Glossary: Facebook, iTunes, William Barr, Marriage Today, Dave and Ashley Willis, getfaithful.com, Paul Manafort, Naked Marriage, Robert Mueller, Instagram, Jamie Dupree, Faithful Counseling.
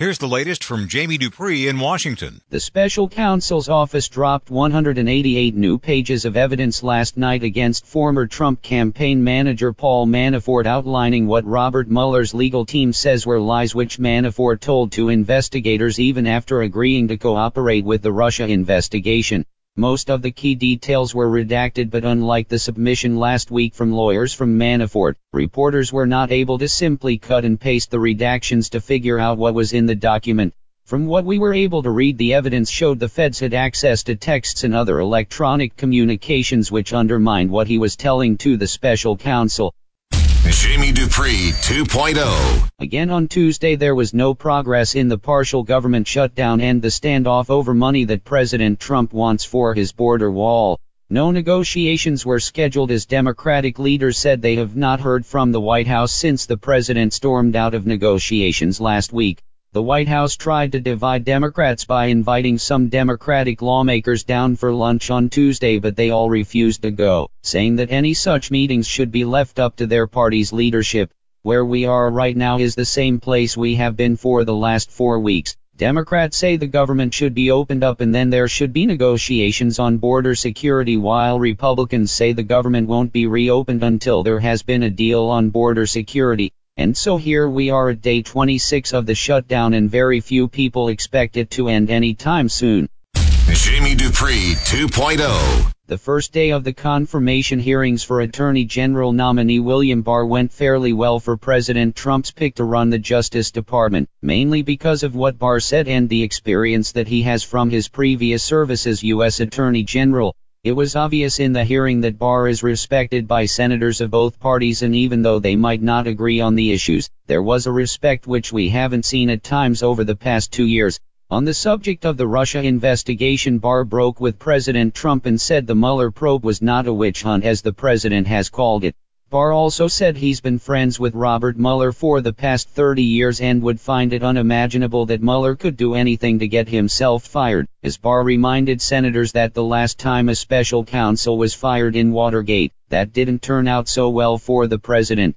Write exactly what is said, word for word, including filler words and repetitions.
Here's the latest from Jamie Dupree in Washington. The special counsel's office dropped one hundred eighty-eight new pages of evidence last night against former Trump campaign manager Paul Manafort, outlining what Robert Mueller's legal team says were lies which Manafort told to investigators even after agreeing to cooperate with the Russia investigation. Most of the key details were redacted, but unlike the submission last week from lawyers from Manafort, reporters were not able to simply cut and paste the redactions to figure out what was in the document. From what we were able to read, the evidence showed the feds had access to texts and other electronic communications which undermined what he was telling to the special counsel. Jamie Dupree two point oh. Again on Tuesday, there was no progress in the partial government shutdown and the standoff over money that President Trump wants for his border wall. No negotiations were scheduled, as Democratic leaders said they have not heard from the White House since the president stormed out of negotiations last week. The White House tried to divide Democrats by inviting some Democratic lawmakers down for lunch on Tuesday, but they all refused to go, saying that any such meetings should be left up to their party's leadership. Where we are right now is the same place we have been for the last four weeks. Democrats say the government should be opened up and then there should be negotiations on border security, while Republicans say the government won't be reopened until there has been a deal on border security. And so here we are at day twenty-six of the shutdown, and very few people expect it to end anytime soon. Jamie Dupree two point oh. The first day of the confirmation hearings for Attorney General nominee William Barr went fairly well for President Trump's pick to run the Justice Department, mainly because of what Barr said and the experience that he has from his previous service as U S Attorney General. It was obvious in the hearing that Barr is respected by senators of both parties, and even though they might not agree on the issues, there was a respect which we haven't seen at times over the past two years. On the subject of the Russia investigation, Barr broke with President Trump and said the Mueller probe was not a witch hunt, as the president has called it. Barr also said he's been friends with Robert Mueller for the past thirty years and would find it unimaginable that Mueller could do anything to get himself fired, as Barr reminded senators that the last time a special counsel was fired in Watergate, that didn't turn out so well for the president.